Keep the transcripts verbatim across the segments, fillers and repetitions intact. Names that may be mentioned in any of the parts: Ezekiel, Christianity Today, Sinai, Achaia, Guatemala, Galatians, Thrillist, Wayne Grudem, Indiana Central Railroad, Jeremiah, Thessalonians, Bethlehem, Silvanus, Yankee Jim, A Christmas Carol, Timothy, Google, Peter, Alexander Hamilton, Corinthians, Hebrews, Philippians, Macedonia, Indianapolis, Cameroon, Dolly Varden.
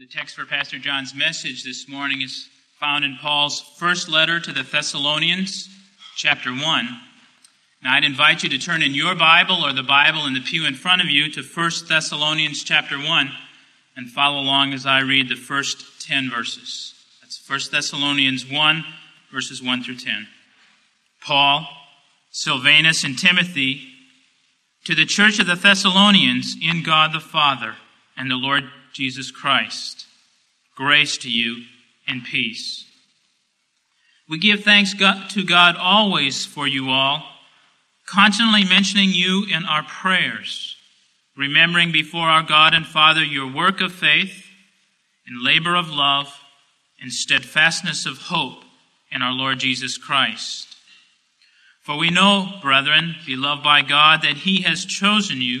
The text for Pastor John's message this morning is found in Paul's first letter to the Thessalonians, chapter one. Now, I'd invite you to turn in your Bible or the Bible in the pew in front of you to First Thessalonians chapter one and follow along as I read the first ten verses. That's First Thessalonians one, verses one through ten. Paul, Silvanus, and Timothy, to the church of the Thessalonians in God the Father and the Lord Jesus Christ, grace to you and peace. We give thanks to God always for you all, constantly mentioning you in our prayers, remembering before our God and Father your work of faith and labor of love and steadfastness of hope in our Lord Jesus Christ. For we know, brethren, beloved by God, that he has chosen you.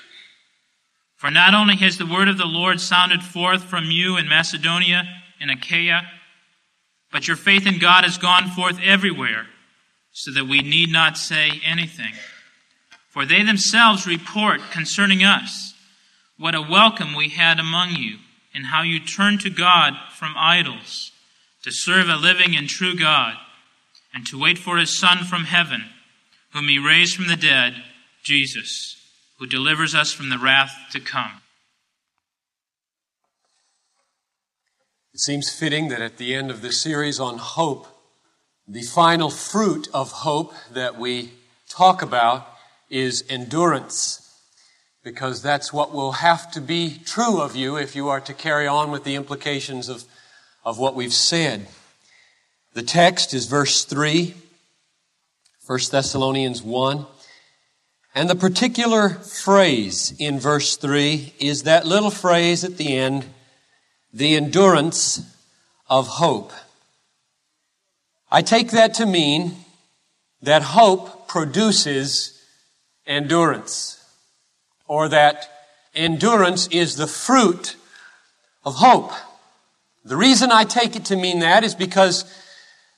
For not only has the word of the Lord sounded forth from you in Macedonia and Achaia, but your faith in God has gone forth everywhere, so that we need not say anything. For they themselves report concerning us what a welcome we had among you, and how you turned to God from idols to serve a living and true God, and to wait for his Son from heaven, whom he raised from the dead, Jesus, who delivers us from the wrath to come. It seems fitting that at the end of this series on hope, the final fruit of hope that we talk about is endurance, because that's what will have to be true of you if you are to carry on with the implications of, of what we've said. The text is verse three, First Thessalonians one. And the particular phrase in verse three is that little phrase at the end, the endurance of hope. I take that to mean that hope produces endurance, or that endurance is the fruit of hope. The reason I take it to mean that is because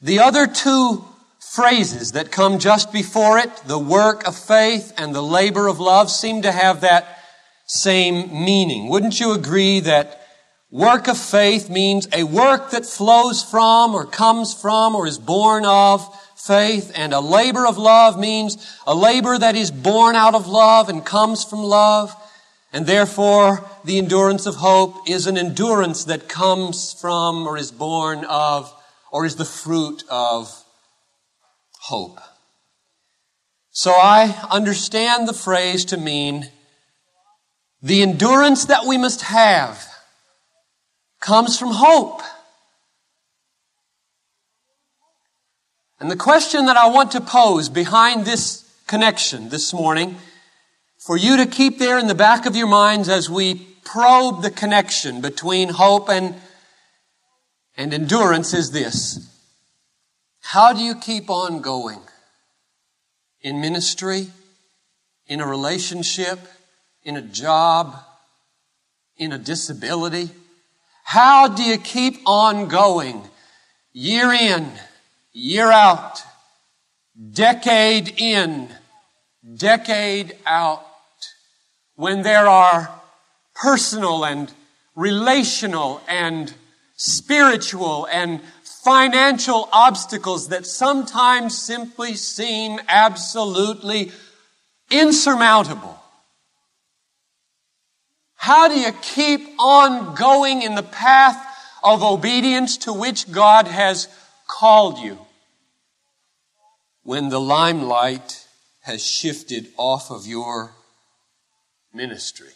the other two phrases that come just before it, the work of faith and the labor of love, seem to have that same meaning. Wouldn't you agree that work of faith means a work that flows from or comes from or is born of faith, and a labor of love means a labor that is born out of love and comes from love, and therefore the endurance of hope is an endurance that comes from or is born of or is the fruit of hope. So I understand the phrase to mean the endurance that we must have comes from hope. And the question that I want to pose behind this connection this morning, for you to keep there in the back of your minds as we probe the connection between hope and, and endurance, is this. How do you keep on going in ministry, in a relationship, in a job, in a disability? How do you keep on going year in, year out, decade in, decade out, when there are personal and relational and spiritual and financial obstacles that sometimes simply seem absolutely insurmountable? How do you keep on going in the path of obedience to which God has called you when the limelight has shifted off of your ministry?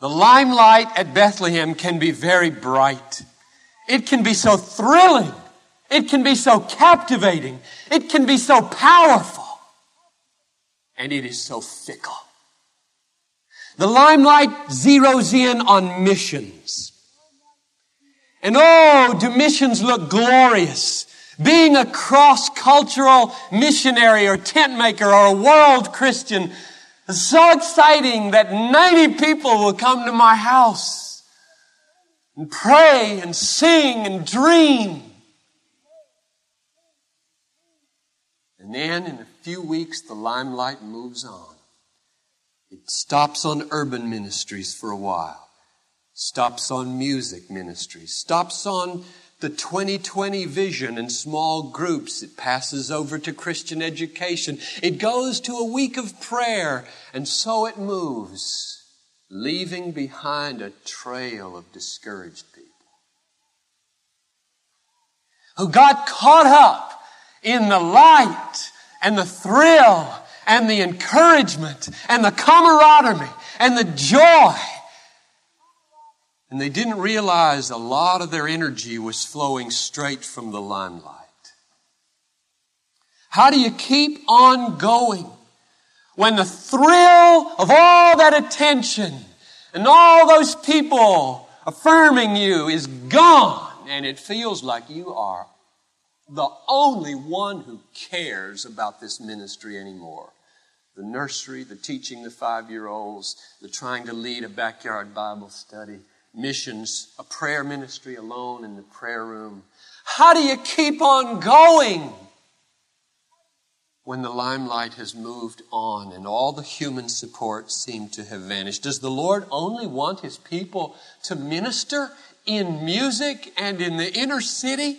The limelight at Bethlehem can be very bright. It can be so thrilling. It can be so captivating. It can be so powerful. And it is so fickle. The limelight zeroes in on missions. And oh, do missions look glorious? Being a cross-cultural missionary or tent maker or a world Christian is so exciting that ninety people will come to my house and pray and sing and dream. And then in a few weeks, the limelight moves on. It stops on urban ministries for a while. Stops on music ministry, stops on the twenty twenty vision in small groups. It passes over to Christian education. It goes to a week of prayer, and so it moves, leaving behind a trail of discouraged people who got caught up in the light and the thrill and the encouragement and the camaraderie and the joy. And they didn't realize a lot of their energy was flowing straight from the limelight. How do you keep on going when the thrill of all that attention and all those people affirming you is gone and it feels like you are the only one who cares about this ministry anymore? The nursery, the teaching the five-year-olds, the trying to lead a backyard Bible study, missions, a prayer ministry alone in the prayer room. How do you keep on going when the limelight has moved on and all the human support seemed to have vanished? Does the Lord only want His people to minister in music and in the inner city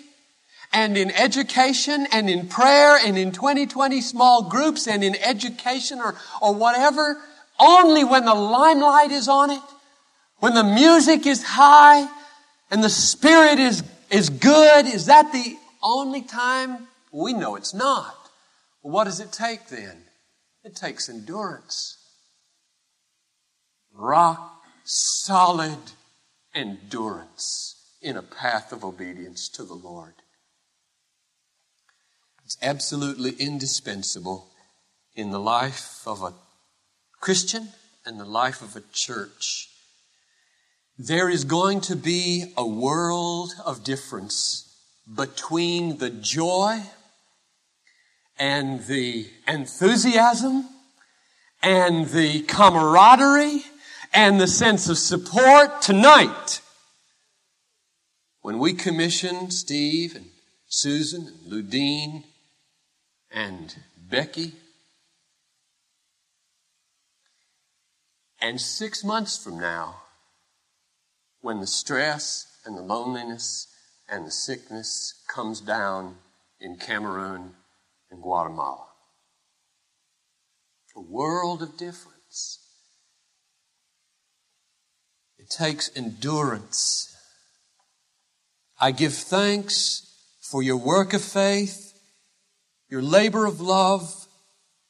and in education and in prayer and in twenty twenty small groups and in education or, or whatever only when the limelight is on it? When the music is high and the spirit is, is good, is that the only time? We know it's not. Well, what does it take then? It takes endurance. Rock solid endurance in a path of obedience to the Lord. It's absolutely indispensable in the life of a Christian and the life of a church. There is going to be a world of difference between the joy and the enthusiasm and the camaraderie and the sense of support tonight. When we commissioned Steve and Susan and Ludine and Becky, and six months from now, when the stress and the loneliness and the sickness comes down in Cameroon and Guatemala. A world of difference. It takes endurance. I give thanks for your work of faith, your labor of love,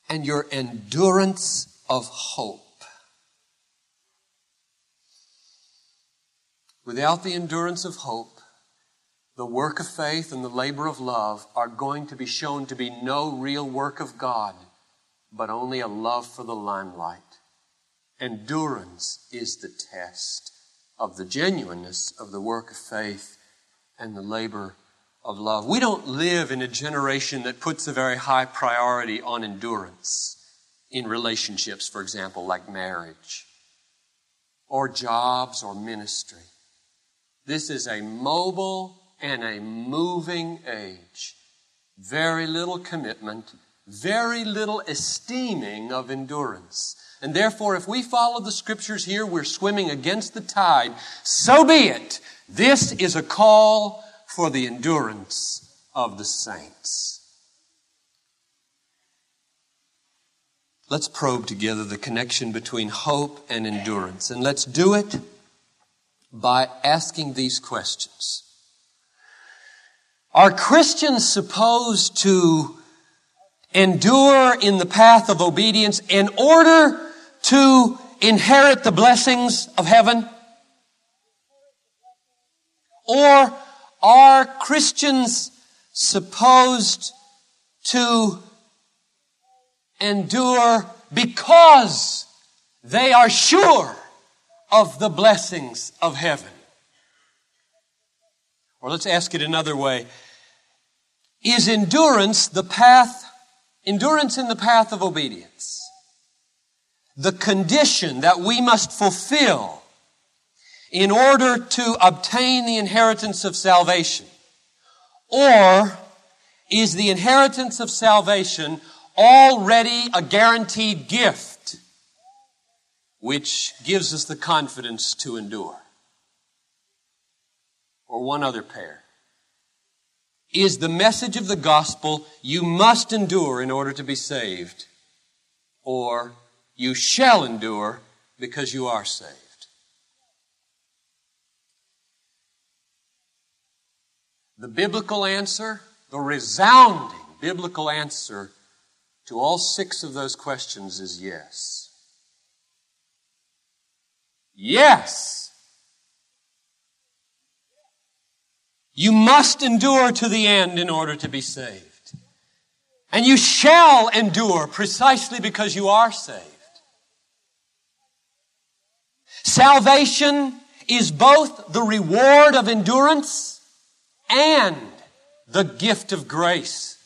and your endurance of hope. Without the endurance of hope, the work of faith and the labor of love are going to be shown to be no real work of God, but only a love for the limelight. Endurance is the test of the genuineness of the work of faith and the labor of love. We don't live in a generation that puts a very high priority on endurance in relationships, for example, like marriage or jobs or ministry. This is a mobile and a moving age. Very little commitment, very little esteeming of endurance. And therefore, if we follow the scriptures here, we're swimming against the tide. So be it. This is a call for the endurance of the saints. Let's probe together the connection between hope and endurance. And let's do it by asking these questions. Are Christians supposed to endure in the path of obedience in order to inherit the blessings of heaven? Or are Christians supposed to endure because they are sure of the blessings of heaven? Or let's ask it another way. Is endurance the path, endurance in the path of obedience, the condition that we must fulfill in order to obtain the inheritance of salvation? Or is the inheritance of salvation already a guaranteed gift which gives us the confidence to endure? Or one other pair. Is the message of the gospel, you must endure in order to be saved, or you shall endure because you are saved? The biblical answer, the resounding biblical answer to all six of those questions is yes. Yes! You must endure to the end in order to be saved. And you shall endure precisely because you are saved. Salvation is both the reward of endurance and the gift of grace.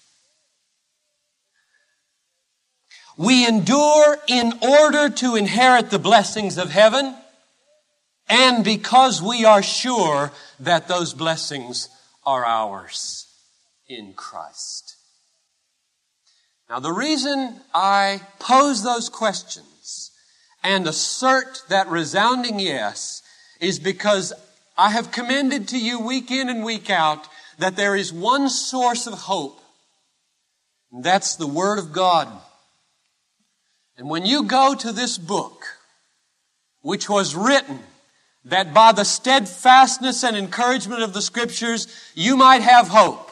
We endure in order to inherit the blessings of heaven, and because we are sure that those blessings are ours in Christ. Now, the reason I pose those questions and assert that resounding yes is because I have commended to you week in and week out that there is one source of hope, and that's the Word of God. And when you go to this book, which was written that by the steadfastness and encouragement of the Scriptures, you might have hope,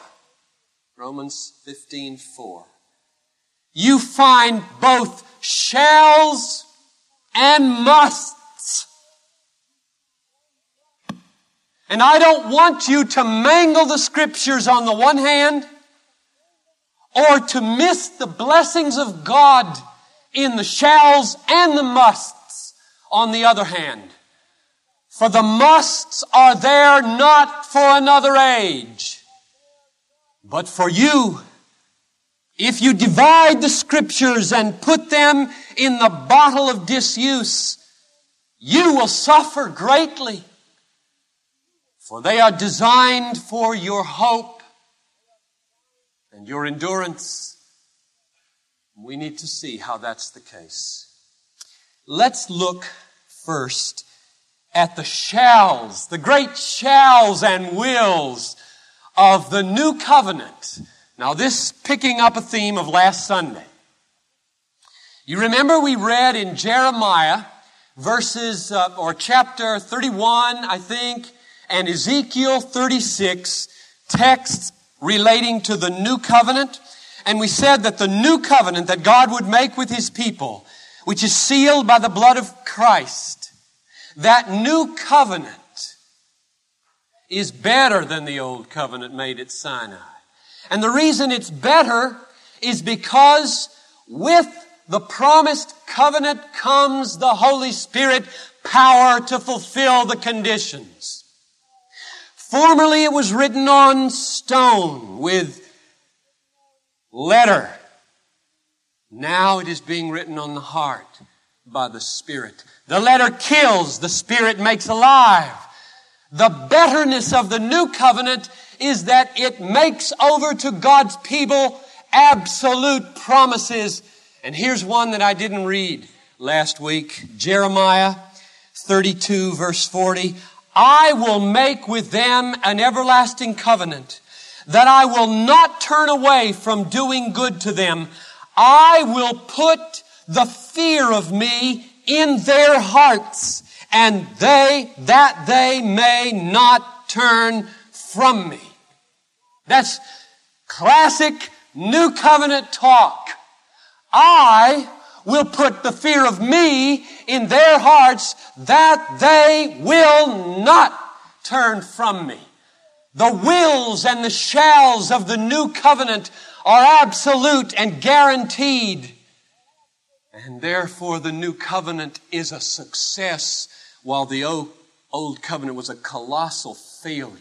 Romans fifteen four, you find both shalls and musts. And I don't want you to mangle the Scriptures on the one hand, or to miss the blessings of God in the shalls and the musts on the other hand. For the musts are there not for another age, but for you. If you divide the Scriptures and put them in the bottle of disuse, you will suffer greatly, for they are designed for your hope and your endurance. We need to see how that's the case. Let's look first at the shalls, the great shalls and wills of the new covenant. Now, this picking up a theme of last Sunday. You remember we read in Jeremiah verses uh, or chapter thirty-one, I think, and Ezekiel thirty-six, texts relating to the new covenant. And we said that the new covenant that God would make with His people, which is sealed by the blood of Christ, that new covenant is better than the old covenant made at Sinai. And the reason it's better is because with the promised covenant comes the Holy Spirit power to fulfill the conditions. Formerly it was written on stone with letter. Now it is being written on the heart by the Spirit. The letter kills, the Spirit makes alive. The betterness of the new covenant is that it makes over to God's people absolute promises. And here's one that I didn't read last week. Jeremiah thirty-two verse forty. I will make with them an everlasting covenant, that I will not turn away from doing good to them. I will put the fear of me in their hearts, and they, that they may not turn from me. That's classic new covenant talk. I will put the fear of me in their hearts, that they will not turn from me. The wills and the shalls of the new covenant are absolute and guaranteed. And therefore, the new covenant is a success, while the old covenant was a colossal failure.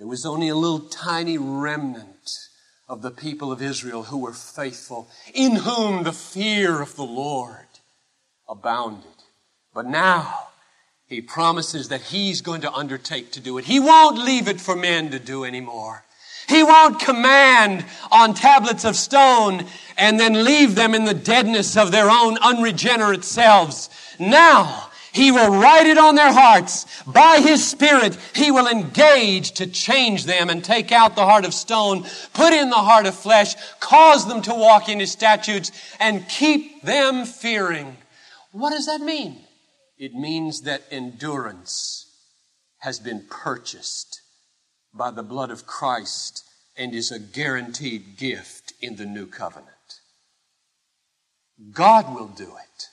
There was only a little tiny remnant of the people of Israel who were faithful, in whom the fear of the Lord abounded. But now he promises that he's going to undertake to do it. He won't leave it for men to do anymore. He won't command on tablets of stone and then leave them in the deadness of their own unregenerate selves. Now, he will write it on their hearts. By his Spirit, he will engage to change them and take out the heart of stone, put in the heart of flesh, cause them to walk in his statutes, and keep them fearing. What does that mean? It means that endurance has been purchased by the blood of Christ and is a guaranteed gift in the new covenant. God will do it,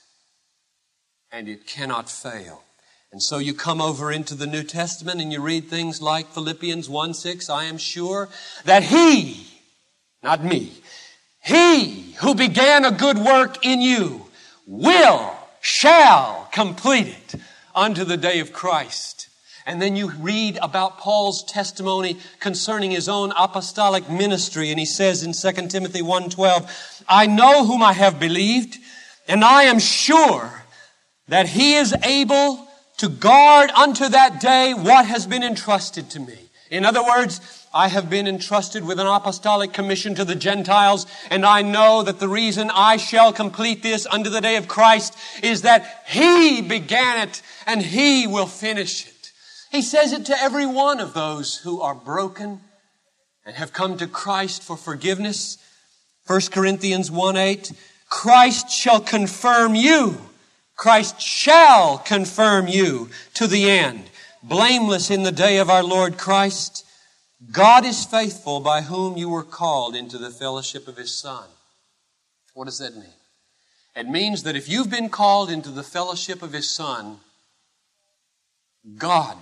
and it cannot fail. And so you come over into the New Testament and you read things like Philippians one six, I am sure that he, not me, he who began a good work in you will, shall complete it unto the day of Christ. And then you read about Paul's testimony concerning his own apostolic ministry. And he says in Second Timothy one twelve, I know whom I have believed, and I am sure that he is able to guard unto that day what has been entrusted to me. In other words, I have been entrusted with an apostolic commission to the Gentiles, and I know that the reason I shall complete this unto the day of Christ is that he began it and he will finish it. He says it to every one of those who are broken and have come to Christ for forgiveness. First Corinthians one eight, Christ shall confirm you. Christ shall confirm you to the end, blameless in the day of our Lord Christ. God is faithful, by whom you were called into the fellowship of his Son. What does that mean? It means that if you've been called into the fellowship of his Son, God,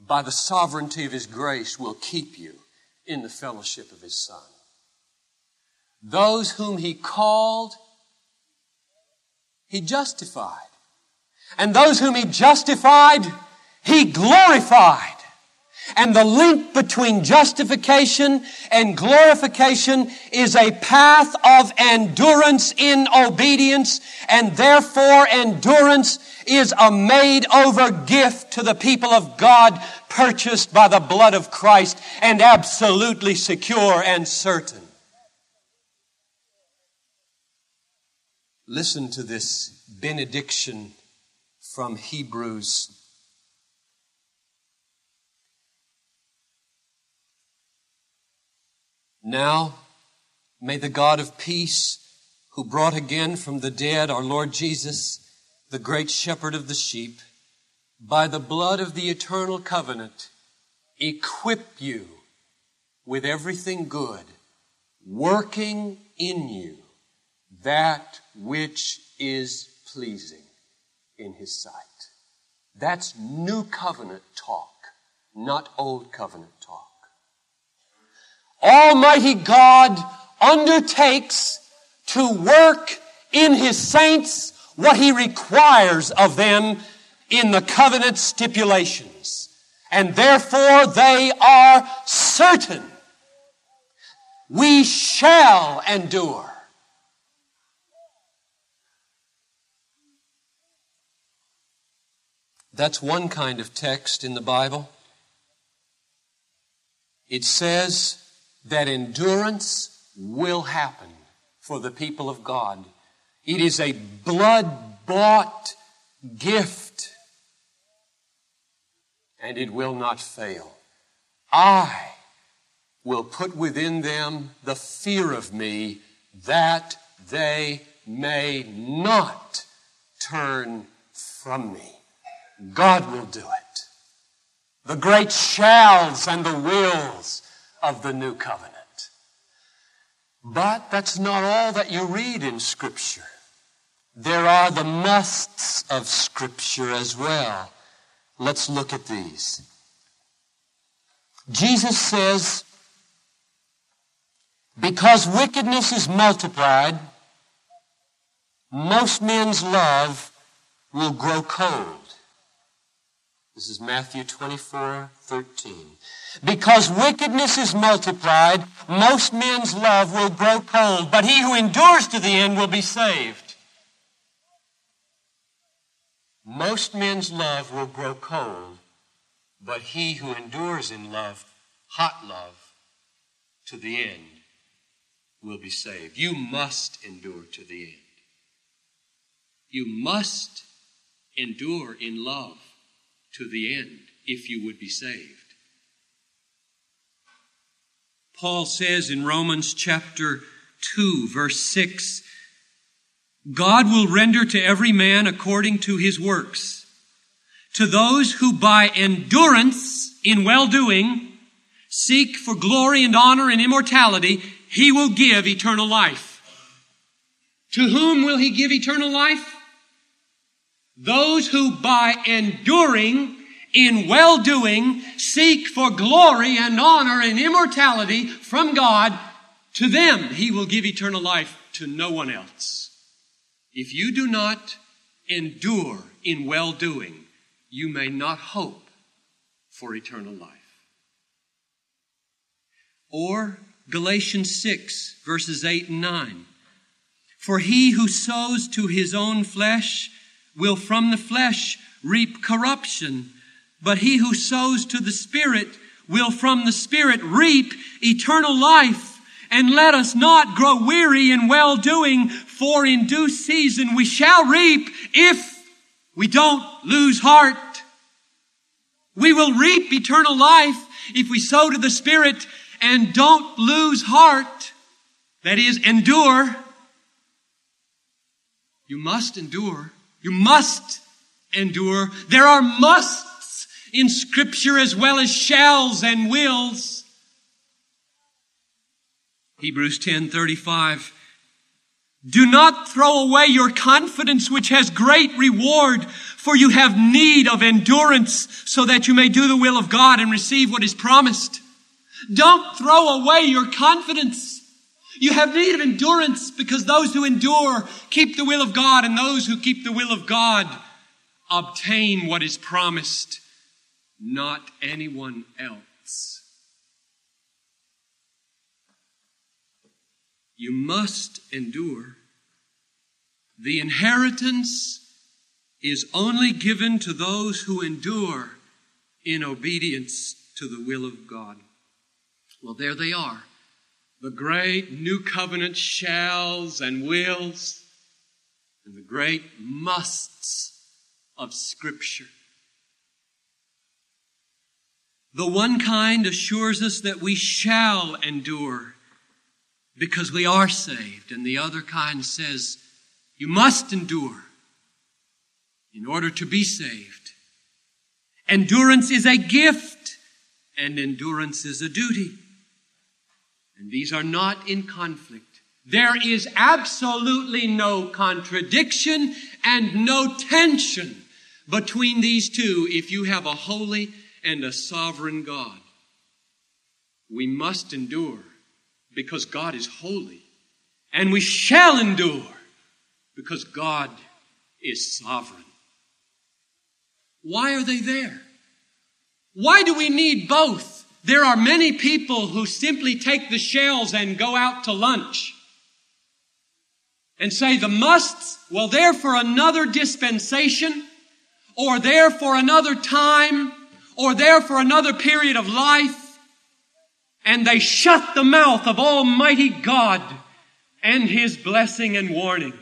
by the sovereignty of his grace, will keep you in the fellowship of his Son. Those whom he called, he justified. And those whom he justified, he glorified. And the link between justification and glorification is a path of endurance in obedience, and therefore endurance is a made-over gift to the people of God, purchased by the blood of Christ and absolutely secure and certain. Listen to this benediction from Hebrews. Now, may the God of peace, who brought again from the dead our Lord Jesus, the great shepherd of the sheep, by the blood of the eternal covenant, equip you with everything good, working in you that which is pleasing in his sight. That's new covenant talk, not old covenant talk. Almighty God undertakes to work in his saints what he requires of them in the covenant stipulations. And therefore they are certain. We shall endure. That's one kind of text in the Bible. It says that endurance will happen for the people of God. It is a blood-bought gift, and it will not fail. I will put within them the fear of me, that they may not turn from me. God will do it. The great shalls and the wills of the new covenant. But that's not all that you read in Scripture. There are the musts of Scripture as well. Let's look at these. Jesus says, because wickedness is multiplied, most men's love will grow cold. This is Matthew twenty-four thirteen. Because wickedness is multiplied, most men's love will grow cold, but he who endures to the end will be saved. Most men's love will grow cold, but he who endures in love, hot love, to the end will be saved. You must endure to the end. You must endure in love to the end if you would be saved. Paul says in Romans chapter two, verse six, God will render to every man according to his works. To those who by endurance in well-doing seek for glory and honor and immortality, he will give eternal life. To whom will he give eternal life? Those who by enduring in well-doing seek for glory and honor and immortality from God, to them he will give eternal life, to no one else. If you do not endure in well-doing, you may not hope for eternal life. Or Galatians six, verses eight and nine. For he who sows to his own flesh will from the flesh reap corruption, but he who sows to the Spirit will from the Spirit reap eternal life. And let us not grow weary in well-doing, for in due season we shall reap if we don't lose heart. We will reap eternal life if we sow to the Spirit and don't lose heart. That is, endure. You must endure. You must endure. There are musts in Scripture as well as shalls and wills. Hebrews ten thirty-five. Do not throw away your confidence, which has great reward, for you have need of endurance, so that you may do the will of God and receive what is promised. Don't throw away your confidence. You have need of endurance, because those who endure keep the will of God, and those who keep the will of God obtain what is promised, not anyone else. You must endure. The inheritance is only given to those who endure in obedience to the will of God. Well, there they are. The great new covenant shalls and wills, and the great musts of Scripture. The one kind assures us that we shall endure because we are saved, and the other kind says you must endure in order to be saved. Endurance is a gift, and endurance is a duty. And these are not in conflict. There is absolutely no contradiction and no tension between these two if you have a holy and a sovereign God. We must endure because God is holy, and we shall endure because God is sovereign. Why are they there? Why do we need both? There are many people who simply take the shells and go out to lunch and say the musts, well, they're for another dispensation, or they're for another time, or they're for another period of life. And they shut the mouth of Almighty God and His blessing and warning.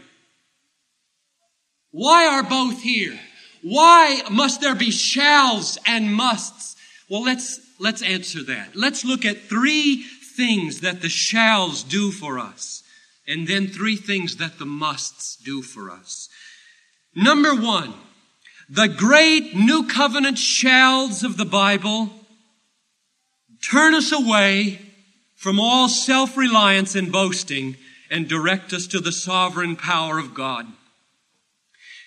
Why are both here? Why must there be shalls and musts? Well, let's Let's answer that. Let's look at three things that the shalls do for us, and then three things that the musts do for us. Number one, the great new covenant shalls of the Bible turn us away from all self-reliance and boasting and direct us to the sovereign power of God.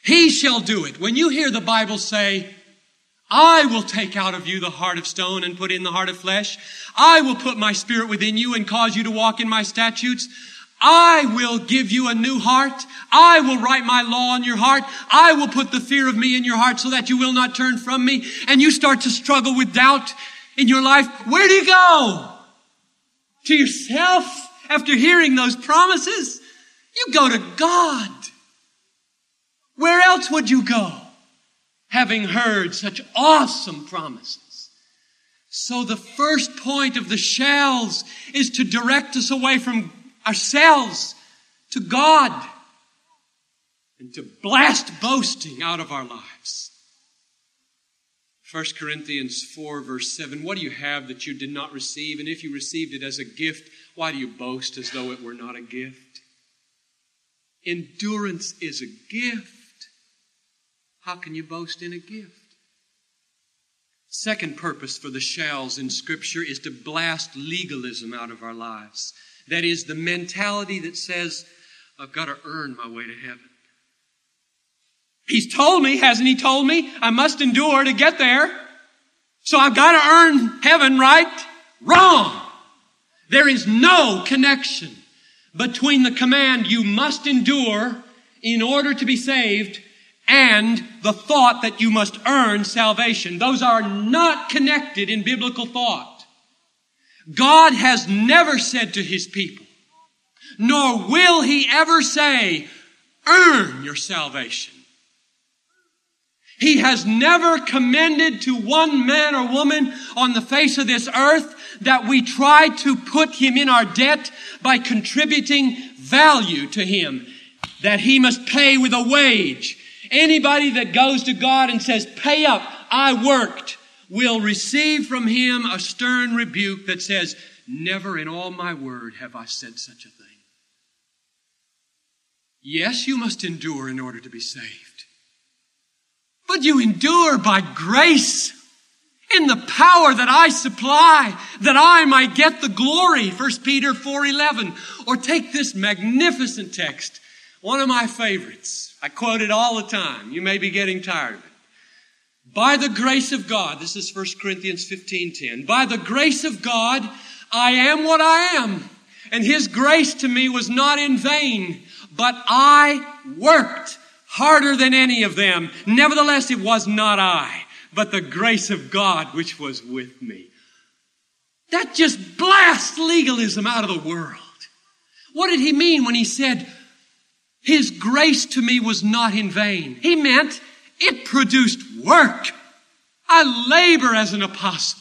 He shall do it. When you hear the Bible say, I will take out of you the heart of stone and put in the heart of flesh. I will put my Spirit within you and cause you to walk in my statutes. I will give you a new heart. I will write my law on your heart. I will put the fear of me in your heart so that you will not turn from me. And you start to struggle with doubt in your life. Where do you go? To yourself after hearing those promises? You go to God. Where else would you go, having heard such awesome promises? So the first point of the shells is to direct us away from ourselves to God and to blast boasting out of our lives. First Corinthians four, verse seven, what do you have that you did not receive? And if you received it as a gift, why do you boast as though it were not a gift? Endurance is a gift. How can you boast in a gift? Second purpose for the shells in Scripture is to blast legalism out of our lives. That is the mentality that says, I've got to earn my way to heaven. He's told me, hasn't he told me? I must endure to get there. So I've got to earn heaven, right? Wrong. There is no connection between the command, you must endure in order to be saved, and the thought that you must earn salvation. Those are not connected in biblical thought. God has never said to his people, nor will he ever say, earn your salvation. He has never commended to one man or woman on the face of this earth that we try to put him in our debt by contributing value to him, that he must pay with a wage. Anybody that goes to God and says, pay up, I worked, will receive from him a stern rebuke that says, never in all my word have I said such a thing. Yes, you must endure in order to be saved. But you endure by grace, in the power that I supply, that I might get the glory, First Peter four eleven. Or take this magnificent text, one of my favorites. I quote it all the time. You may be getting tired of it. By the grace of God, this is First Corinthians fifteen ten. By the grace of God, I am what I am. And his grace to me was not in vain, but I worked harder than any of them. Nevertheless, it was not I, but the grace of God which was with me. That just blasts legalism out of the world. What did he mean when he said, his grace to me was not in vain? He meant it produced work. I labor as an apostle.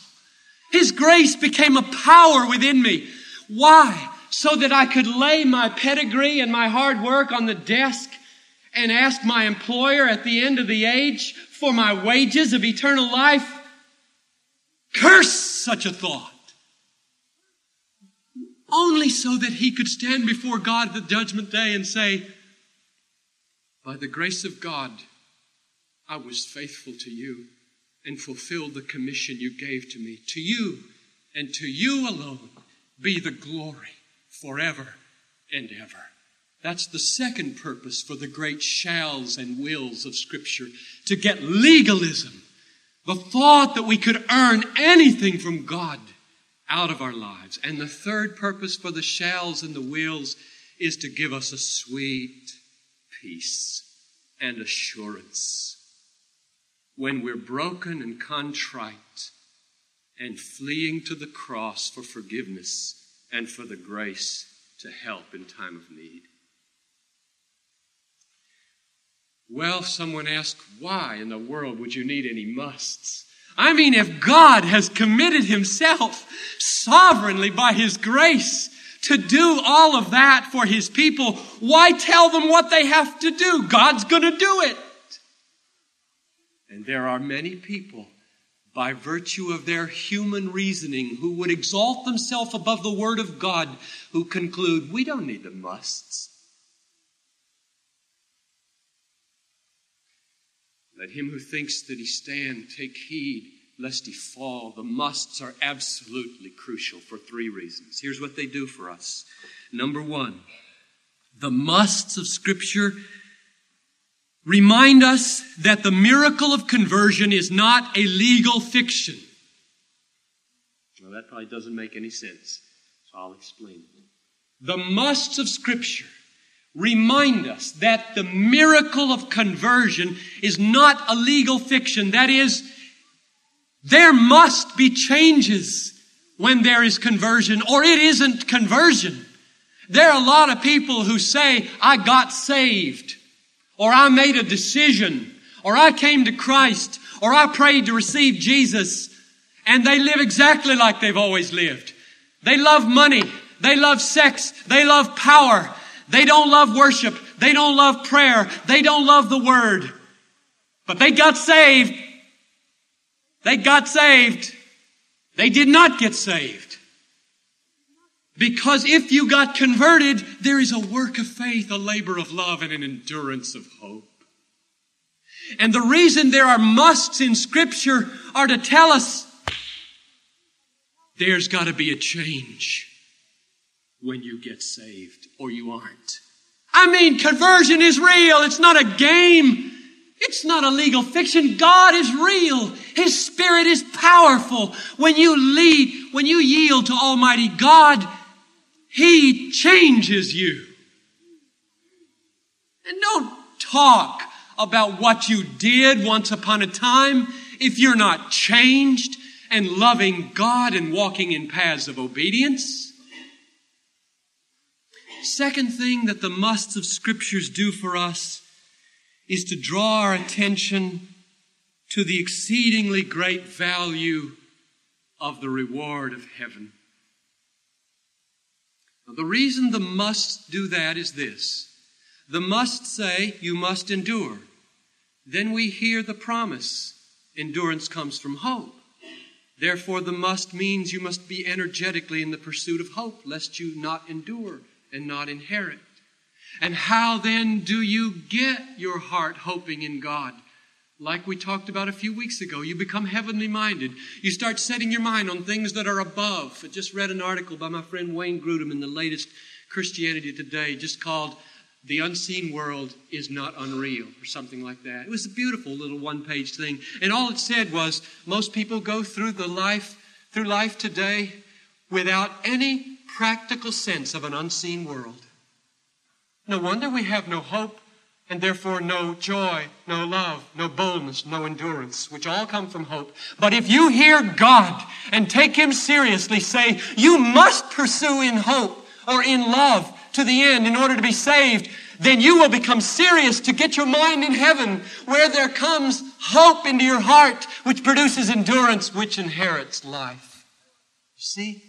His grace became a power within me. Why? So that I could lay my pedigree and my hard work on the desk and ask my employer at the end of the age for my wages of eternal life. Curse such a thought. Only so that he could stand before God at the judgment day and say, by the grace of God, I was faithful to you and fulfilled the commission you gave to me. To you and to you alone be the glory forever and ever. That's the second purpose for the great shalls and wills of Scripture, to get legalism, the thought that we could earn anything from God, out of our lives. And the third purpose for the shalls and the wills is to give us a sweet peace and assurance. When we're broken and contrite and fleeing to the cross for forgiveness and for the grace to help in time of need. Well, someone asked, why in the world would you need any musts? I mean, if God has committed himself sovereignly by his grace to do all of that for his people, why tell them what they have to do? God's going to do it. And there are many people, by virtue of their human reasoning, who would exalt themselves above the word of God, who conclude, we don't need the musts. Let him who thinks that he stand take heed lest he fall. The musts are absolutely crucial for three reasons. Here's what they do for us. Number one, the musts of Scripture remind us that the miracle of conversion is not a legal fiction. Well, that probably doesn't make any sense, so I'll explain it. The musts of Scripture remind us that the miracle of conversion is not a legal fiction. That is, there must be changes when there is conversion, or it isn't conversion. There are a lot of people who say, I got saved, or I made a decision, or I came to Christ, or I prayed to receive Jesus, and they live exactly like they've always lived. They love money. They love sex. They love power. They don't love worship. They don't love prayer. They don't love the Word. But they got saved. They got saved. They did not get saved. Because if you got converted, there is a work of faith, a labor of love, and an endurance of hope. And the reason there are musts in Scripture are to tell us there's got to be a change when you get saved, or you aren't. I mean, conversion is real. It's not a game. It's not a legal fiction. God is real. His Spirit is powerful. When you lead, when you yield to Almighty God, He changes you. And don't talk about what you did once upon a time if you're not changed and loving God and walking in paths of obedience. Second thing that the musts of Scriptures do for us is to draw our attention to the exceedingly great value of the reward of heaven. Now, the reason the musts do that is this. The musts say, you must endure. Then we hear the promise, endurance comes from hope. Therefore, the must means you must be energetically in the pursuit of hope, lest you not endure and not inherit. And how then do you get your heart hoping in God? Like we talked about a few weeks ago, you become heavenly minded. You start setting your mind on things that are above. I just read an article by my friend Wayne Grudem in the latest Christianity Today, just called The Unseen World Is Not Unreal, or something like that. It was a beautiful little one-page thing. And all it said was, most people go through the life, through life today without any practical sense of an unseen world. No wonder we have no hope, and therefore no joy, no love, no boldness, no endurance, which all come from hope. But if you hear God and take Him seriously, say, you must pursue in hope or in love to the end in order to be saved, then you will become serious to get your mind in heaven, where there comes hope into your heart, which produces endurance, which inherits life. You see?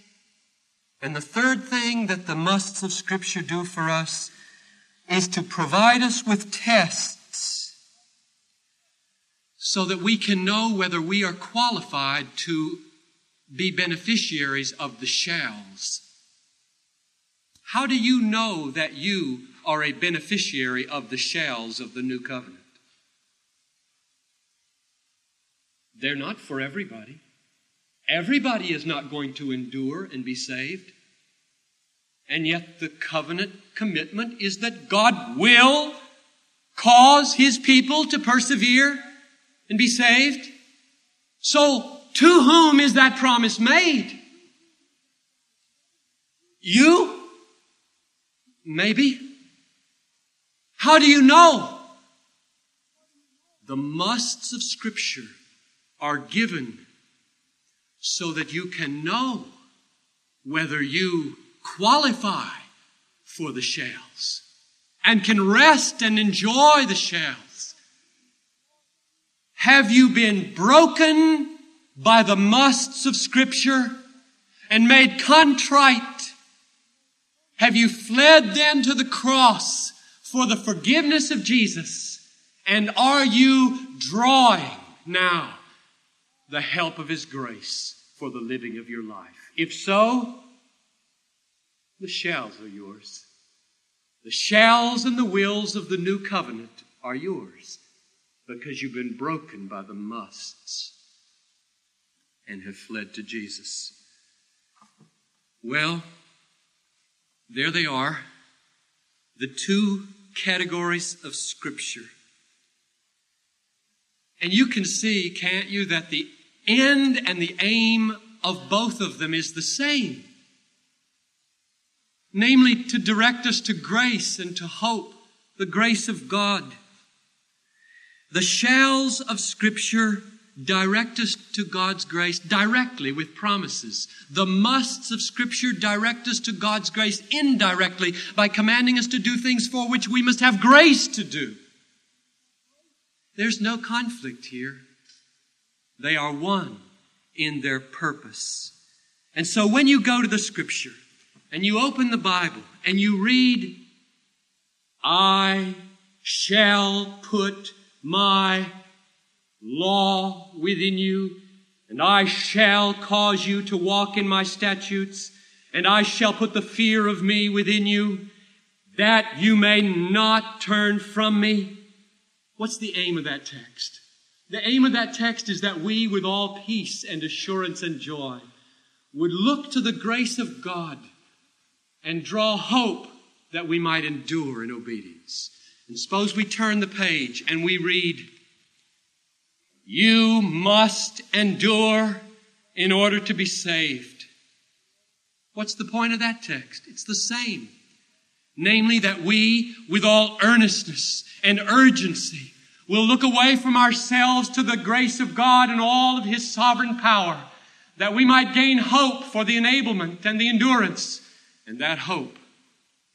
And the third thing that the musts of Scripture do for us is to provide us with tests so that we can know whether we are qualified to be beneficiaries of the shalls. How do you know that you are a beneficiary of the shalls of the new covenant? They're not for everybody. Everybody is not going to endure and be saved. And yet the covenant commitment is that God will cause His people to persevere and be saved. So to whom is that promise made? You? Maybe. How do you know? The musts of Scripture are given so that you can know whether you qualify for the shalls and can rest and enjoy the shalls. Have you been broken by the musts of Scripture and made contrite? Have you fled then to the cross for the forgiveness of Jesus? And are you drawing now the help of His grace for the living of your life? If so, the shalls are yours. The shalls and the wills of the new covenant are yours because you've been broken by the musts and have fled to Jesus. Well, there they are, the two categories of Scripture. And you can see, can't you, that the end and the aim of both of them is the same. namely to direct us to grace and to hope, the grace of God. The shells of Scripture direct us to God's grace directly with promises. The musts of Scripture direct us to God's grace indirectly by commanding us to do things for which we must have grace to do. There's no conflict here. They are one in their purpose. And so when you go to the Scripture and you open the Bible and you read, I shall put my law within you, and I shall cause you to walk in my statutes, and I shall put the fear of me within you, that you may not turn from me. What's the aim of that text? The aim of that text is that we, with all peace and assurance and joy, would look to the grace of God and draw hope that we might endure in obedience. And suppose we turn the page and we read, you must endure in order to be saved. What's the point of that text? It's the same. Namely, that we, with all earnestness and urgency, will look away from ourselves to the grace of God and all of His sovereign power, that we might gain hope for the enablement and the endurance. And that hope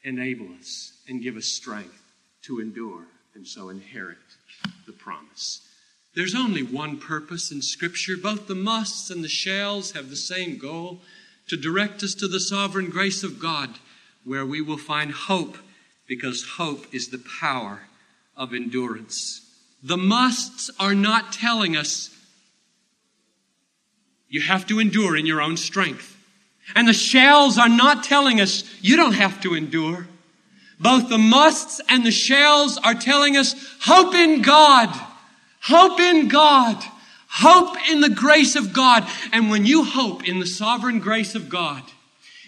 enable us and give us strength to endure and so inherit the promise. There's only one purpose in Scripture. Both the musts and the shalls have the same goal, to direct us to the sovereign grace of God, where we will find hope, because hope is the power of endurance. The musts are not telling us you have to endure in your own strength. And the shalls are not telling us you don't have to endure. Both the musts and the shalls are telling us hope in God. Hope in God. Hope in the grace of God. And when you hope in the sovereign grace of God,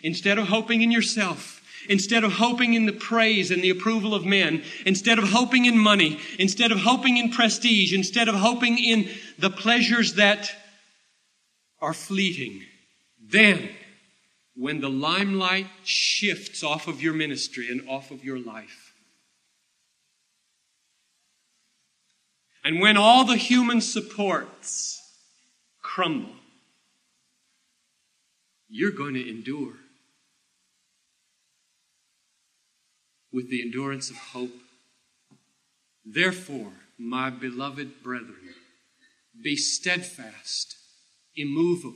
instead of hoping in yourself, instead of hoping in the praise and the approval of men, instead of hoping in money, instead of hoping in prestige, instead of hoping in the pleasures that are fleeting, then when the limelight shifts off of your ministry and off of your life, and when all the human supports crumble, you're going to endure with the endurance of hope. Therefore, my beloved brethren, be steadfast, immovable,